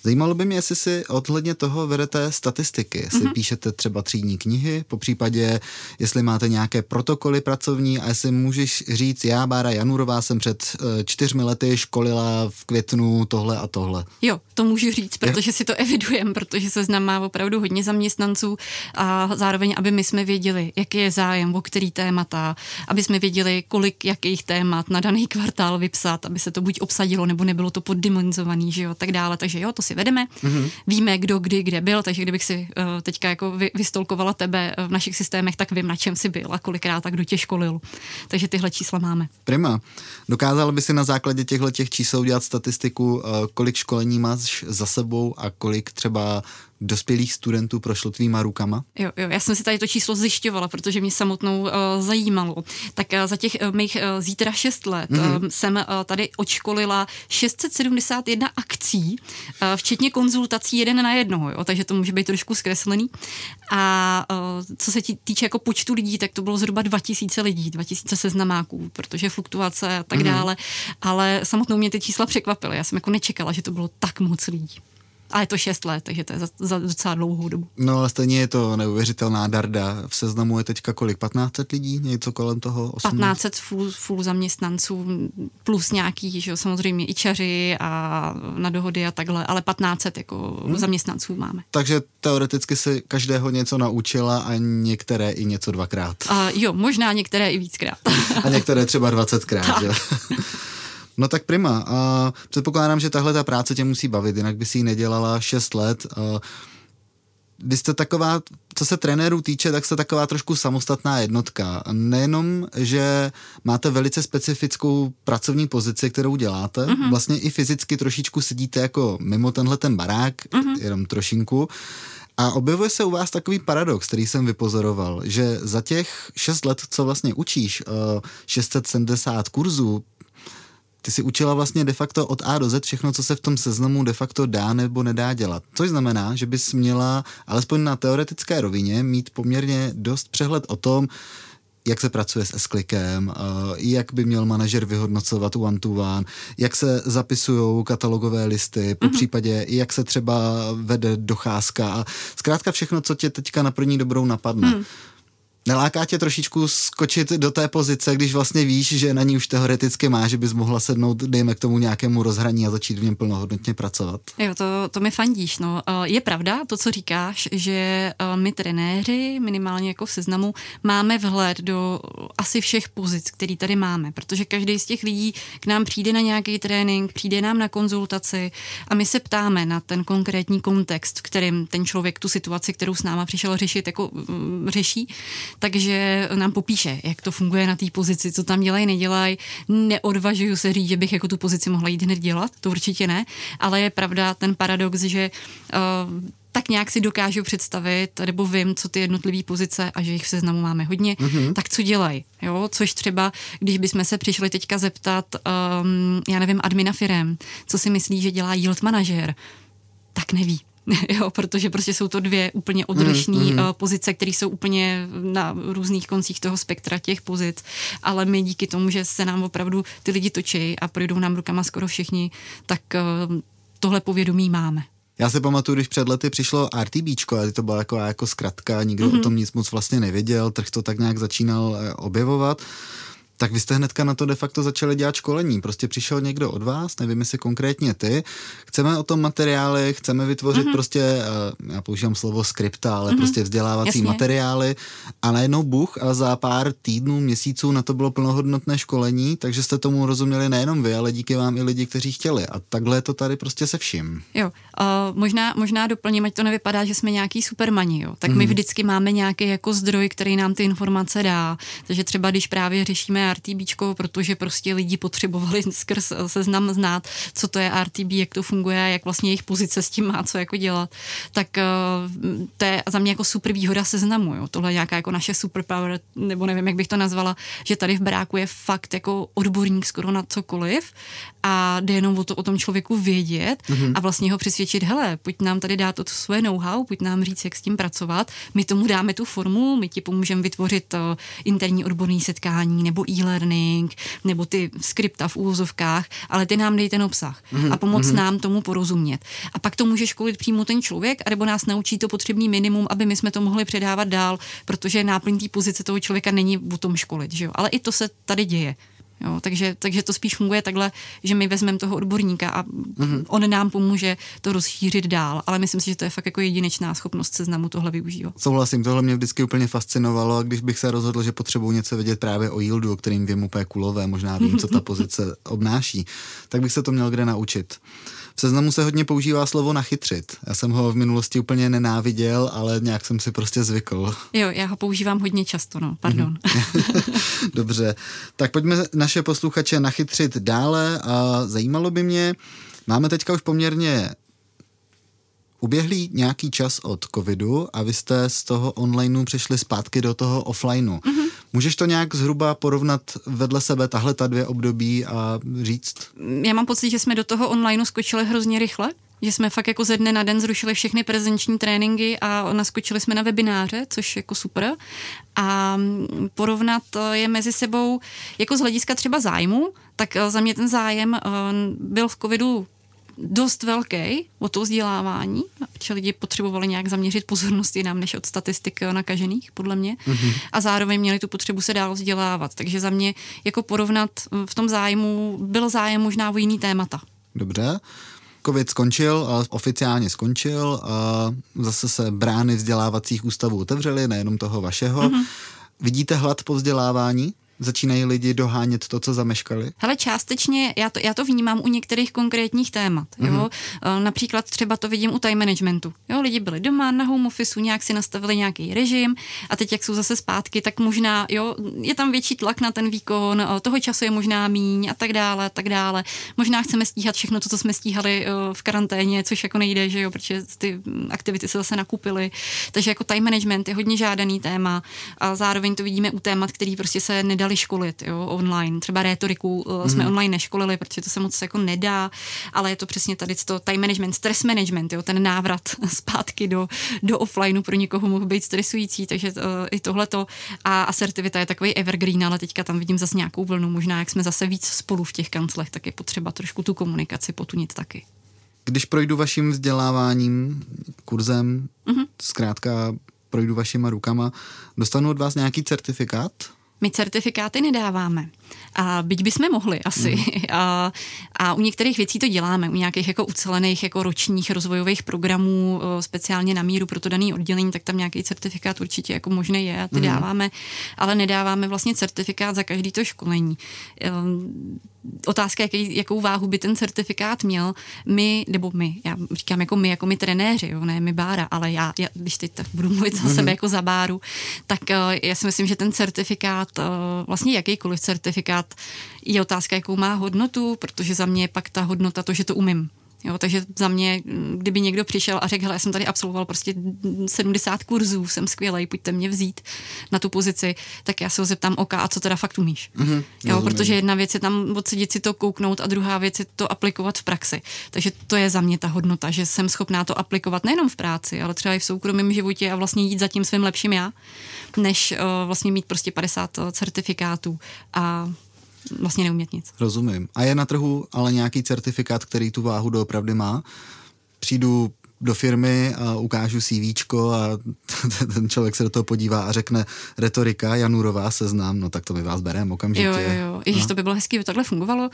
Zajímalo by mě, jestli si odhledně toho vedete statistiky, jestli píšete třeba třídní knihy, popřípadě jestli máte nějaké protokoly pracovní a jestli můžeš říct, já, Bára Janůrová, jsem před 4 lety školila v květnu tohle a tohle. Jo, to můžu říct, protože si to evidujem, protože Seznam má opravdu hodně zaměstnanců a zároveň, aby my jsme věděli, jaký je zájem, o který témata, aby jsme věděli, kolik jakých témat na daný kvartál vypsat, aby se to buď obsadilo, nebo nebylo to poddimenzovaný, že jo, tak dále, takže jo, to si vedeme, víme, kdo kdy, kde byl, takže kdybych si teďka jako vystolkovala tebe v našich systémech, tak vím, na čem si byl a kolikrát a kdo tě školil. Takže tyhle čísla máme. Prima. Dokázal by si na základě těchto čísel udělat statistiku, kolik školení máš za sebou a kolik třeba dospělých studentů prošlo tvýma rukama? Jo, já jsem si tady to číslo zjišťovala, protože mě samotnou zajímalo. Tak za těch mých zítra 6 let jsem tady odškolila 671 akcí, včetně konzultací 1 na 1, jo, takže to může být trošku zkreslený. A co se týče jako počtu lidí, tak to bylo zhruba 2000 lidí, 2000 seznamáků, protože fluktuace a tak dále, ale samotnou mě ty čísla překvapily. Já jsem jako nečekala, že to bylo tak moc lidí. A je to 6 let, takže to je za docela dlouhou dobu. No ale stejně je to neuvěřitelná darda. V Seznamu je teďka kolik? 1500 lidí? Něco kolem toho? 1500 full zaměstnanců plus nějaký, že jo, samozřejmě ičaři a na dohody a takhle, ale 1500 jako zaměstnanců máme. Takže teoreticky si každého něco naučila a některé i něco 2x. Jo, možná některé i víckrát. A některé třeba 20x, jo. No tak prima. Předpokládám, že tahle ta práce tě musí bavit, jinak by si ji nedělala 6 let. Vy jste taková, co se trenérů týče, tak jste taková trošku samostatná jednotka. Nejenom, že máte velice specifickou pracovní pozici, kterou děláte, vlastně i fyzicky trošičku sedíte jako mimo tenhle ten barák, jenom trošinku. A objevuje se u vás takový paradox, který jsem vypozoroval, že za těch 6 let, co vlastně učíš, 670 kurzů, ty si učila vlastně de facto od A do Z všechno, co se v tom Seznamu de facto dá nebo nedá dělat. Což znamená, že bys měla alespoň na teoretické rovině mít poměrně dost přehled o tom, jak se pracuje s S-klikem, jak by měl manažer vyhodnocovat one-to-one, jak se zapisují katalogové listy, popřípadě jak se třeba vede docházka a zkrátka všechno, co tě teďka na první dobrou napadne. Neláká tě trošičku skočit do té pozice, když vlastně víš, že na ní už teoreticky máš, že bys mohla sednout, dejme k tomu nějakému rozhraní a začít v něm plnohodnotně pracovat? Jo, to mi fandíš, no. Je pravda to, co říkáš, že my trenéři, minimálně jako v Seznamu, máme vhled do asi všech pozic, který tady máme, protože každý z těch lidí k nám přijde na nějaký trénink, přijde nám na konzultaci a my se ptáme na ten konkrétní kontext, v kterém ten člověk tu situaci, kterou s náma přišel řešit, jako řeší. Takže nám popíše, jak to funguje na té pozici, co tam dělají, nedělají. Neodvažuju se říct, že bych jako tu pozici mohla jít hned dělat, to určitě ne, ale je pravda ten paradox, že tak nějak si dokážu představit, nebo vím, co ty jednotlivé pozice, a že jich v Seznamu máme hodně, tak co dělají, jo, což třeba, když bychom se přišli teďka zeptat, já nevím, admina firem, co si myslí, že dělá yield manažer, tak neví. Jo, protože prostě jsou to dvě úplně odlišné pozice, které jsou úplně na různých koncích toho spektra těch pozic, ale my díky tomu, že se nám opravdu ty lidi točí a projdou nám rukama skoro všichni, tak tohle povědomí máme. Já se pamatuju, když před lety přišlo RTBčko, a to byla jako zkratka, nikdo o tom nic moc vlastně nevěděl, trh to tak nějak začínal objevovat. Tak vy jste hnedka na to de facto začali dělat školení. Prostě přišel někdo od vás, nevím, jestli konkrétně ty. Chceme o tom materiály, chceme vytvořit prostě, já používám slovo skripta, ale prostě vzdělávací materiály. A najednou buch a za pár týdnů, měsíců na to bylo plnohodnotné školení, takže jste tomu rozuměli nejenom vy, ale díky vám i lidi, kteří chtěli. A takhle to tady prostě se vším. Jo, možná doplním, ať to nevypadá, že jsme nějaký supermani, jo. Tak my vždycky máme nějaký jako zdroj, který nám ty informace dá. Takže třeba když právě řešíme známe RTBčko, protože prostě lidi potřebovali skrz Seznam znát, co to je RTB, jak to funguje, jak vlastně jejich pozice s tím má co jako dělat. Tak to je za mě jako super výhoda Seznamu, jo. Tohle je nějaká jako naše superpower, nebo nevím, jak bych to nazvala, že tady v baráku je fakt jako odborník skoro na cokoliv a jde jenom o tom člověku vědět a vlastně ho přesvědčit, hele, pojď nám tady dát to svoje know-how, pojď nám říct, jak s tím pracovat, my tomu dáme tu formu, my ti pomůžeme vytvořit interní odborné setkání nebo e-learning, nebo ty skripta v úvozovkách, ale ty nám dej ten obsah a pomoct nám tomu porozumět. A pak to může školit přímo ten člověk, anebo nás naučí to potřebný minimum, aby my jsme to mohli předávat dál, protože náplň té pozice toho člověka není o tom školit, že jo? Ale i to se tady děje. Jo, takže to spíš funguje takhle, že my vezmeme toho odborníka a on nám pomůže to rozšířit dál, ale myslím si, že to je fakt jako jedinečná schopnost Seznamu tohle využívat. Souhlasím, tohle mě vždycky úplně fascinovalo a když bych se rozhodl, že potřebuji něco vědět právě o yieldu, o kterým vím úplně kulové, možná vím, co ta pozice obnáší, tak bych se to měl kde naučit. V Seznamu se hodně používá slovo nachytřit. Já jsem ho v minulosti úplně nenáviděl, ale nějak jsem si prostě zvykl. Jo, já ho používám hodně často, no, pardon. Dobře, tak pojďme naše posluchače nachytřit dále a zajímalo by mě, máme teďka už poměrně uběhlý nějaký čas od covidu a vy jste z toho onlineu přišli zpátky do toho offlineu. Můžeš to nějak zhruba porovnat vedle sebe tahle ta dvě období a říct? Já mám pocit, že jsme do toho onlineu skočili hrozně rychle, že jsme fakt jako ze dne na den zrušili všechny prezenční tréninky a naskočili jsme na webináře, což jako super. A porovnat je mezi sebou jako z hlediska třeba zájmu, tak za mě ten zájem byl v covidu dost velký o to vzdělávání, protože lidi potřebovali nějak zaměřit pozornost jinam než od statistik nakažených, podle mě, a zároveň měli tu potřebu se dál vzdělávat. Takže za mě jako porovnat v tom zájmu, byl zájem možná o jiný témata. Dobře. Covid skončil, a oficiálně skončil a zase se brány vzdělávacích ústavů otevřely, nejenom toho vašeho. Vidíte hlad po vzdělávání? Začínají lidi dohánět to, co zameškali? Hele, částečně, já to vnímám u některých konkrétních témat. Jo? Například třeba to vidím u time managementu. Jo? Lidi byli doma na home officeu, nějak si nastavili nějaký režim a teď, jak jsou zase zpátky, tak možná jo, je tam větší tlak na ten výkon, toho času je možná míň a tak dále, Možná chceme stíhat všechno to, co jsme stíhali v karanténě, což jako nejde, že jo, protože ty aktivity se zase nakupily. Takže jako time management je hodně žádaný téma a zároveň to vidíme u témat, který prostě se nedá školit, jo, online. Třeba rétoriku jsme online neškolili, protože to se moc jako nedá, ale je to přesně tady to time management, stress management, jo, ten návrat zpátky do offlineu pro někoho mohl být stresující, takže i tohleto a asertivita je takový evergreen, ale teďka tam vidím zase nějakou vlnu, možná jak jsme zase víc spolu v těch kanclech, tak je potřeba trošku tu komunikaci potunit taky. Když projdu vaším vzděláváním, kurzem, zkrátka projdu vašima rukama, dostanu od vás nějaký certifikát? My certifikáty nedáváme. A byť bychom mohli asi. A u některých věcí to děláme, u nějakých jako ucelených jako ročních rozvojových programů speciálně na míru pro to dané oddělení, tak tam nějaký certifikát určitě jako možný je a ty dáváme, ale nedáváme vlastně certifikát za každý to školení. Otázka, jakou váhu by ten certifikát měl, já říkám jako my trenéři, jo, ne my Bára, ale já když teď tak budu mluvit za sebe jako za Báru, tak já si myslím, že ten certifikát, vlastně jakýkoliv certifikát, je otázka, jakou má hodnotu, protože za mě je pak ta hodnota to, že to umím. Jo, takže za mě, kdyby někdo přišel a řekl, hele, já jsem tady absolvoval prostě 70 kurzů, jsem skvělej, pojďte mě vzít na tu pozici, tak já se ho zeptám, OK, a co teda fakt umíš? Jo, protože jedna věc je tam odsedět si to kouknout a druhá věc je to aplikovat v praxi. Takže to je za mě ta hodnota, že jsem schopná to aplikovat nejenom v práci, ale třeba i v soukromém životě a vlastně jít za tím svým lepším já, než vlastně mít prostě 50 certifikátů a vlastně neumět nic. Rozumím. A je na trhu ale nějaký certifikát, který tu váhu doopravdy má? Přijdu do firmy a ukážu CVčko a ten člověk se do toho podívá a řekne retorika Janůrová Seznam, no tak to my vás bereme okamžitě. Jo. Ježiš, to by bylo hezký, by tohle fungovalo.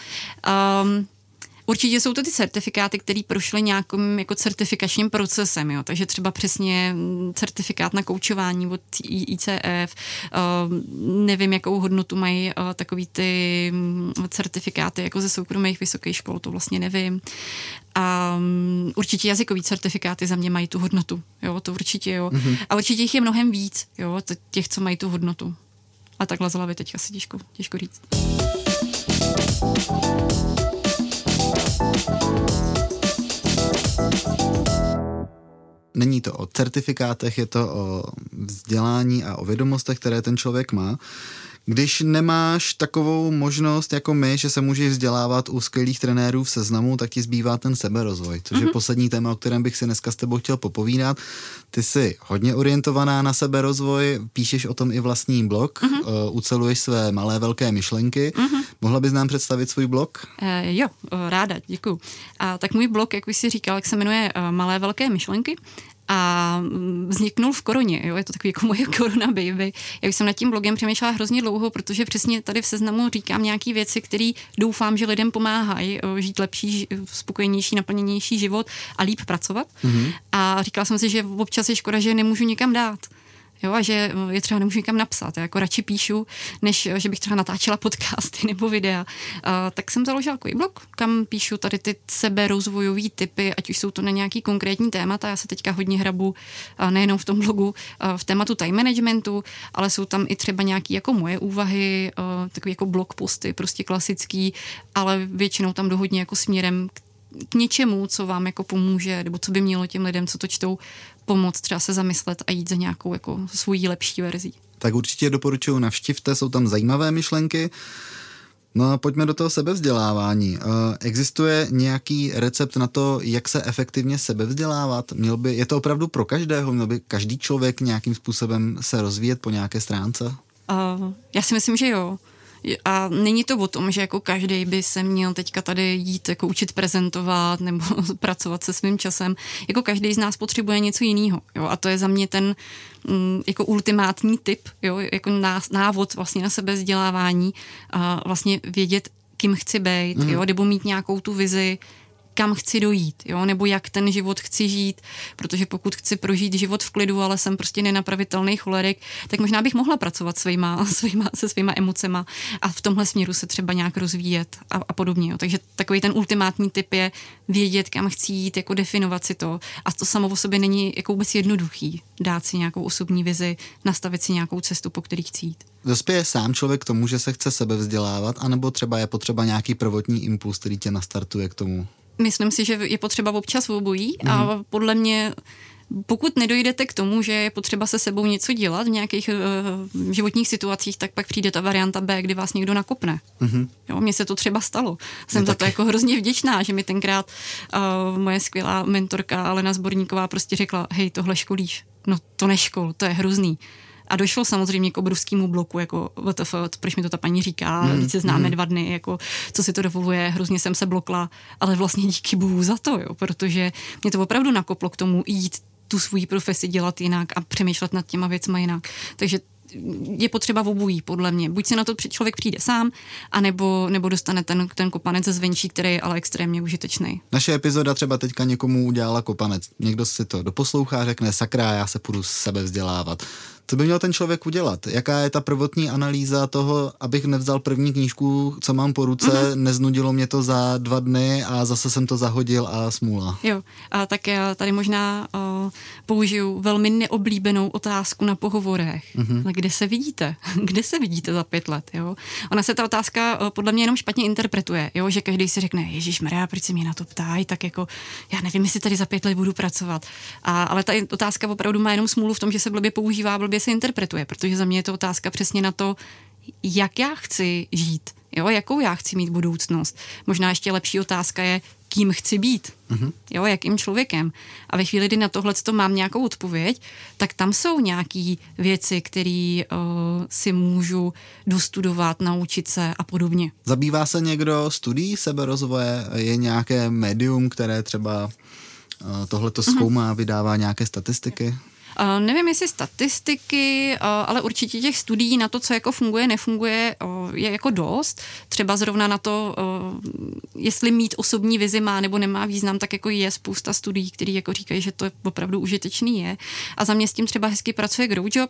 Určitě jsou to ty certifikáty, které prošly nějakým jako certifikačním procesem, jo? Takže třeba přesně certifikát na koučování od ICF, nevím, jakou hodnotu mají takový ty certifikáty jako ze soukromých vysokých škol, to vlastně nevím. A určitě jazykový certifikáty za mě mají tu hodnotu, jo? To určitě, jo. A určitě jich je mnohem víc, jo? Těch, co mají tu hodnotu. A takhle z hlavy teďka si těžko říct. Není to o certifikátech, je to o vzdělání a o vědomostech, které ten člověk má. Když nemáš takovou možnost jako my, že se můžeš vzdělávat u skvělých trenérů v Seznamu, tak ti zbývá ten seberozvoj. To je poslední téma, o kterém bych si dneska s tebou chtěl popovídat. Ty jsi hodně orientovaná na seberozvoj, píšeš o tom i vlastní blog, uceluješ své malé velké myšlenky. Mohla bys nám představit svůj blog? Jo, ráda, děkuju. A tak můj blog, jak už jsi říkal, jak se jmenuje Malé velké myšlenky, a vzniknul v koroně, jo? Je to takový jako moje korona baby. Já už jsem nad tím blogem přemýšlela hrozně dlouho, protože přesně tady v Seznamu říkám nějaké věci, které doufám, že lidem pomáhají žít lepší, spokojenější, naplněnější život a líp pracovat. A říkala jsem si, že občas je škoda, že nemůžu nikam dát. Jo, a že je třeba nemůžu nikam napsat. Já jako radši píšu, než že bych třeba natáčela podcasty nebo videa. Tak jsem založila takový blog, kam píšu tady ty seberozvojové tipy, ať už jsou to na nějaký konkrétní témata. Já se teďka hodně hrabu nejenom v tom blogu v tématu time managementu, ale jsou tam i třeba nějaké jako moje úvahy, takový jako blog posty, prostě klasický, ale většinou tam dohodně jako směrem k něčemu, co vám jako pomůže, nebo co by mělo těm lidem, co to čtou, pomoct třeba se zamyslet a jít za nějakou jako svojí lepší verzí. Tak určitě doporučuji, navštivte, jsou tam zajímavé myšlenky. No a pojďme do toho sebevzdělávání. Existuje nějaký recept na to, jak se efektivně sebevzdělávat? Je to opravdu pro každého? Měl by každý člověk nějakým způsobem se rozvíjet po nějaké stránce? Já si myslím, že jo. A není to o tom, že jako každej by se měl teďka tady jít jako učit prezentovat nebo pracovat se svým časem. Jako každej z nás potřebuje něco jiného. A to je za mě ten jako ultimátní tip, jo? Jako návod vlastně na sebevzdělávání a vlastně vědět, kým chci být, jo? Nebo mít nějakou tu vizi, kam chci dojít, jo? Nebo jak ten život chci žít, protože pokud chci prožít život v klidu, ale jsem prostě nenapravitelný cholerik, tak možná bych mohla pracovat se svýma emocema a v tomhle směru se třeba nějak rozvíjet a podobně. Jo? Takže takový ten ultimátní tip je vědět, kam chci jít, jako definovat si to, a to samo o sobě není jako vůbec jednoduchý, dát si nějakou osobní vizi, nastavit si nějakou cestu, po který chci jít. Dospěje sám člověk k tomu, že se chce sebevzdělávat, anebo třeba je potřeba nějaký prvotní impuls, který tě nastartuje k tomu? Myslím si, že je potřeba občas obojí a podle mě, pokud nedojdete k tomu, že je potřeba se sebou něco dělat v nějakých životních situacích, tak pak přijde ta varianta B, kdy vás někdo nakopne. Jo, mně se to třeba stalo. Jsem za to jako hrozně vděčná, že mi tenkrát moje skvělá mentorka Elena Zborníková prostě řekla, hej, tohle školíš. No to neškol, to je hrozný. A došlo samozřejmě k obrovskému bloku, jako WTF, proč mi to ta paní říká, víc se známe 2 dny, jako co si to dovoluje, hrozně jsem se blokla, ale vlastně díky bohu za to, jo, protože mě to opravdu nakoplo k tomu jít tu svůj profesi dělat jinak a přemýšlet nad těma věcma jinak. Takže je potřeba obojí, podle mě. Buď si na to člověk přijde sám, anebo dostane ten kopanec zvenčí, který je ale extrémně užitečný. Naše epizoda třeba teďka někomu udělala kopanec. Někdo si to doposlouchá, řekne sakra, já se půjdu sebevzdělávat. Co by měl ten člověk udělat? Jaká je ta prvotní analýza toho, abych nevzal první knížku, co mám po ruce, neznudilo mě to za 2 dny a zase jsem to zahodil a smůla. Jo, a tak já tady možná použiju velmi neoblíbenou otázku na pohovorech. Kde se vidíte? Kde se vidíte za 5 let? Jo? Ona se ta otázka podle mě jenom špatně interpretuje, jo? Že každý si řekne, ježišmarja, proč se mě na to ptají, tak jako já nevím, jestli tady za 5 let budu pracovat. Ale ta otázka opravdu má jenom smůlu v tom, že se blbě používá, blbě se interpretuje, protože za mě je to otázka přesně na to, jak já chci žít, jo? Jakou já chci mít budoucnost. Možná ještě lepší otázka je, kým chci být, jo? Jakým člověkem. A ve chvíli, kdy na tohleto mám nějakou odpověď, tak tam jsou nějaké věci, které si můžu dostudovat, naučit se a podobně. Zabývá se někdo studií seberozvoje? Je nějaké médium, které třeba tohleto zkoumá, vydává nějaké statistiky? Nevím, jestli statistiky, ale určitě těch studií na to, co jako funguje, nefunguje, je jako dost. Třeba zrovna na to, jestli mít osobní vizi má nebo nemá význam, tak jako je spousta studií, které jako říkají, že to je opravdu užitečný je. A za mě s tím třeba hezky pracuje Growjob,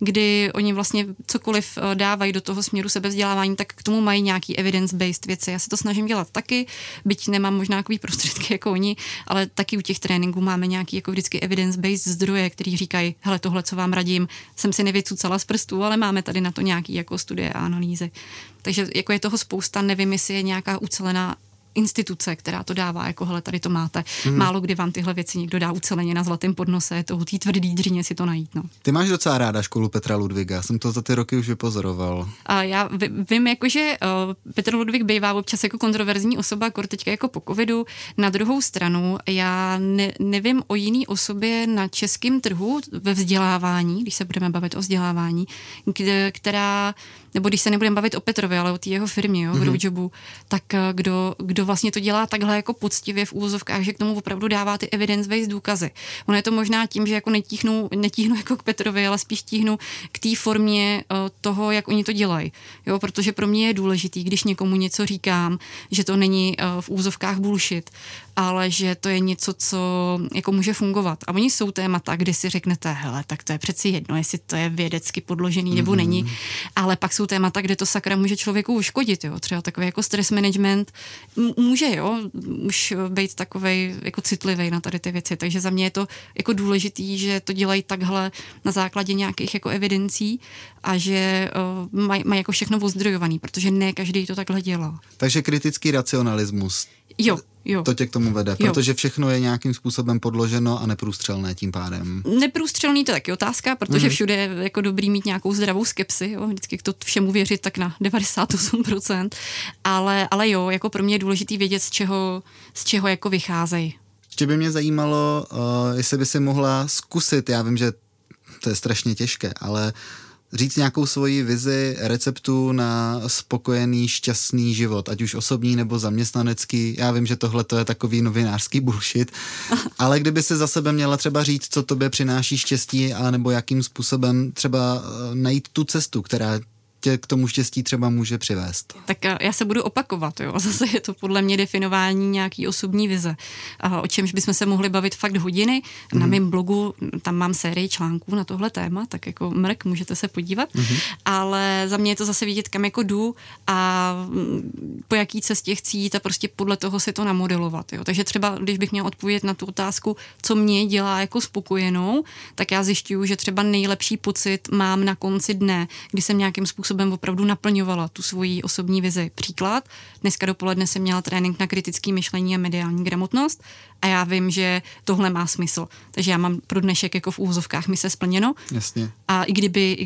kdy oni vlastně cokoliv dávají do toho směru sebevzdělávání, tak k tomu mají nějaký evidence-based věci. Já se to snažím dělat taky, byť nemám možná takový prostředky jako oni, ale taky u těch tréninků máme nějaký jako vždycky evidence-based zdroje, který kteří říkají, hele, tohle, co vám radím, jsem si nevycucala z prstů, ale máme tady na to nějaký jako studie a analýzy. Takže jako je toho spousta, nevím, jestli je nějaká ucelená instituce, která to dává, jako hele, tady to máte. Mm. Málo kdy vám tyhle věci někdo dá uceleně na zlatém podnose, je to hutý tvrdý dřině si to najít. No. Ty máš docela ráda školu Petra Ludviga, jsem to za ty roky už vypozoroval. A já vím, jakože Petr Ludvík bývá občas jako kontroverzní osoba, kor teďka jako po covidu. Na druhou stranu, já nevím o jiný osobě na českém trhu ve vzdělávání, když se budeme bavit o vzdělávání, která, nebo když se nebudeme bavit o Petrovi, ale o té jeho firmě, jo, v Growjobu, tak kdo vlastně to dělá takhle jako poctivě v úvozovkách, že k tomu opravdu dává ty evidence-based důkazy. Ono je to možná tím, že jako netíhnu jako k Petrovi, ale spíš tíhnu k té formě toho, jak oni to dělají. Jo, protože pro mě je důležitý, když někomu něco říkám, že to není v úvozovkách bullshit, ale že to je něco, co jako může fungovat. A oni jsou témata, kdy si řeknete, hele, tak to je přeci jedno, jestli to je vědecky podložený nebo není, ale pak jsou témata, kde to sakra může člověku uškodit, jo, třeba takový jako stress management, může, jo, už být takovej jako citlivý na tady ty věci, takže za mě je to jako důležitý, že to dělají takhle na základě nějakých jako evidencí a že mají jako všechno ozdrojovaný, protože ne každý to takhle dělá. Takže kritický racionalismus. Jo. To tě k tomu vede, protože všechno je nějakým způsobem podloženo a neprůstřelné tím pádem. Neprůstřelný to je taky otázka, protože všude je jako dobrý mít nějakou zdravou skepsi, jo, vždycky to všemu věřit tak na 98%, ale jo, jako pro mě je důležitý vědět, z čeho jako vycházejí. Ještě by mě zajímalo, jestli by si mohla zkusit, já vím, že to je strašně těžké, ale říct nějakou svoji vizi, receptu na spokojený, šťastný život, ať už osobní nebo zaměstnanecký. Já vím, že tohle to je takový novinářský bullshit, ale kdyby si za sebe měla třeba říct, co tobě přináší štěstí, a nebo jakým způsobem třeba najít tu cestu, která tě k tomu štěstí třeba může přivést. Tak já se budu opakovat, jo. Zase je to podle mě definování nějaký osobní vize, o čemž bychom se mohli bavit fakt hodiny. Na mém blogu, tam mám sérii článků na tohle téma, tak jako mrk, můžete se podívat, ale za mě je to zase vidět, kam jako jdu a po jaký cestě chci jít a prostě podle toho si to namodelovat, jo. Takže třeba, když bych měla odpovědět na tu otázku, co mě dělá jako spokojenou, tak já zjišťuju, že třeba nejlepší pocit mám na konci dne, kdy jsem nějakým způsobem opravdu naplňovala tu svoji osobní vizi. Příklad, dneska dopoledne jsem měla trénink na kritické myšlení a mediální gramotnost a já vím, že tohle má smysl. Takže já mám pro dnešek jako v úvozovkách mise splněno. Jasně. A i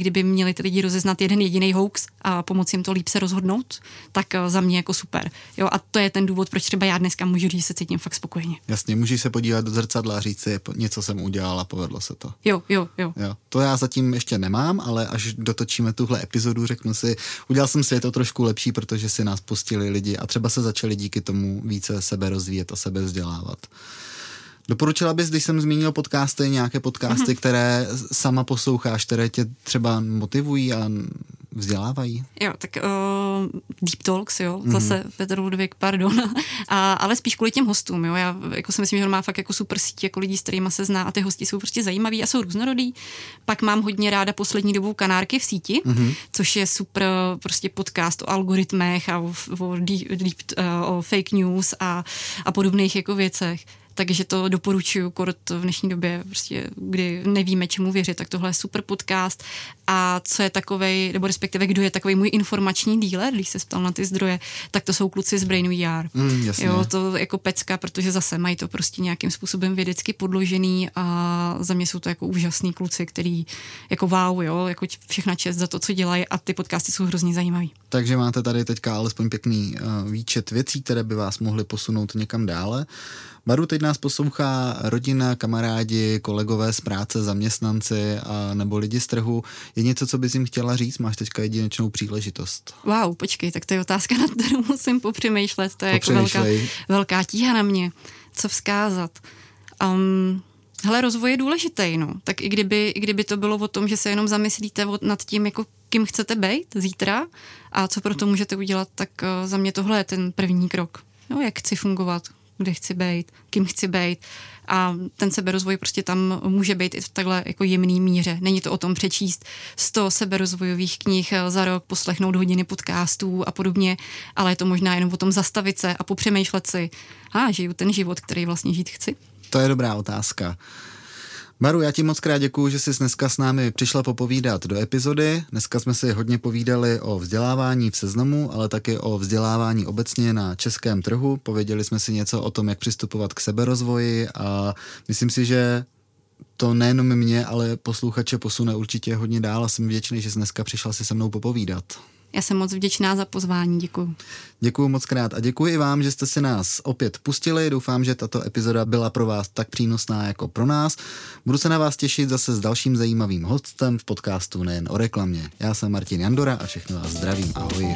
kdyby měli ty lidi rozeznat jeden jediný hoax a pomoci jim to líp se rozhodnout, tak za mě jako super. Jo, a to je ten důvod, proč třeba já dneska můžu říct, že se cítím fakt spokojeně. Jasně, můžeš se podívat do zrcadla a říct si, něco jsem udělala, povedlo se to. Jo. To já zatím ještě nemám, ale až dotočíme tuhle epizodu, řeknu si, udělal jsem svět o trošku lepší, protože si nás pustili lidi a třeba se začali díky tomu více sebe rozvíjet a sebe vzdělávat. Doporučila bys, když jsem zmínil podcasty, nějaké podcasty, které sama posloucháš, které tě třeba motivují a vzdělávají? Jo, tak Deep Talks, jo, zase Petr Ludvík, pardon, ale spíš kvůli těm hostům, jo, já jako si myslím, že on má fakt jako super sítě, jako lidí, s kterýma se zná a ty hosti jsou prostě zajímaví a jsou různorodí. Pak mám hodně ráda poslední dobou Kanárky v síti, což je super prostě podcast o algoritmech a o fake news a podobných jako věcech. Takže to doporučuju kort v dnešní době, prostě, kdy nevíme, čemu věřit, tak tohle je super podcast. A co je takovej, nebo respektive kdo je takovej můj informační dealer, když se ptal na ty zdroje, tak to jsou kluci z Brain Yard. Jo, to jako pecka, protože zase mají to prostě nějakým způsobem vědecky podložený a za mě jsou to jako úžasný kluci, který jako wow, jo, jako všechna čest za to, co dělají a ty podcasty jsou hrozně zajímavý. Takže máte tady teďka alespoň pěkný výčet věcí, které by vás mohly posunout někam dále. Baru, teď nás poslouchá rodina, kamarádi, kolegové z práce, zaměstnanci a nebo lidi z trhu. Je něco, co bys jim chtěla říct? Máš teďka jedinečnou příležitost. Wow, počkej, tak to je otázka, nad kterou musím popřemýšlet. To je jako velká tíha na mě. Co vzkázat? Hele, rozvoj je důležitý, no. Tak i kdyby to bylo o tom, že se jenom zamyslíte nad tím, jako kým chcete být zítra a co pro to můžete udělat, tak za mě tohle je ten první krok. No, jak chci fungovat, kde chci být, kým chci být. A ten seberozvoj prostě tam může být i v takhle jako jemný míře. Není to o tom přečíst 100 seberozvojových knih za rok, poslechnout hodiny podcastů a podobně, ale je to možná jenom o tom zastavit se a popřemýšlet si, žiju ten život, který vlastně žít chci? To je dobrá otázka. Baru, já ti moc krát děkuju, že jsi dneska s námi přišla popovídat do epizody. Dneska jsme si hodně povídali o vzdělávání v Seznamu, ale taky o vzdělávání obecně na českém trhu. Pověděli jsme si něco o tom, jak přistupovat k seberozvoji a myslím si, že to nejenom mě, ale posluchače posune určitě hodně dál a jsem vděčný, že jsi dneska přišla si se mnou popovídat. Já jsem moc vděčná za pozvání, děkuju. Děkuju moc krát a děkuji i vám, že jste si nás opět pustili. Doufám, že tato epizoda byla pro vás tak přínosná jako pro nás. Budu se na vás těšit zase s dalším zajímavým hostem v podcastu Nejen o reklamě. Já jsem Martin Jandora a všechny vás zdravím. Ahoj.